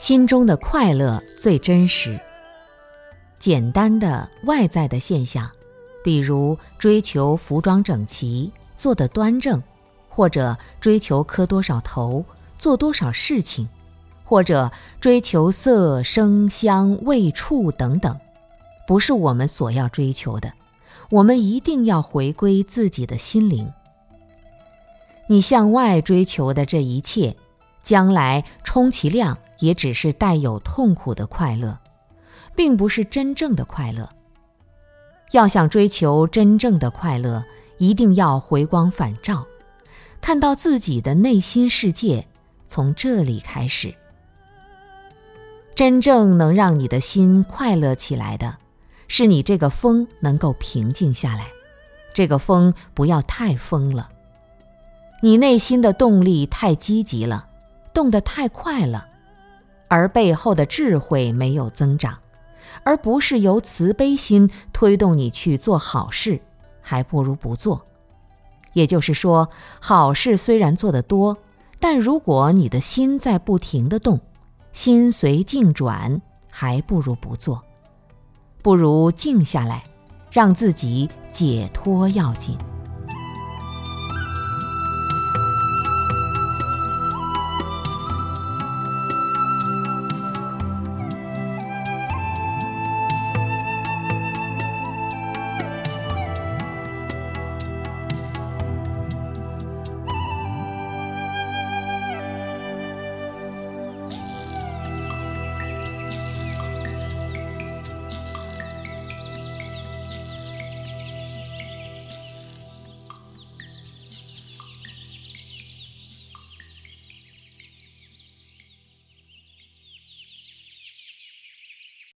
心中的快乐最真实。简单的外在的现象，比如追求服装整齐，坐得端正，或者追求磕多少头，做多少事情，或者追求色声香味触等等，不是我们所要追求的。我们一定要回归自己的心灵。你向外追求的这一切，将来充其量也只是带有痛苦的快乐，并不是真正的快乐。要想追求真正的快乐，一定要回光返照，看到自己的内心世界，从这里开始。真正能让你的心快乐起来的，是你这个风能够平静下来，这个风不要太疯了。你内心的动力太积极了，动得太快了，而背后的智慧没有增长，而不是由慈悲心推动你去做好事，还不如不做。也就是说，好事虽然做得多，但如果你的心在不停地动，心随境转，还不如不做。不如静下来，让自己解脱要紧。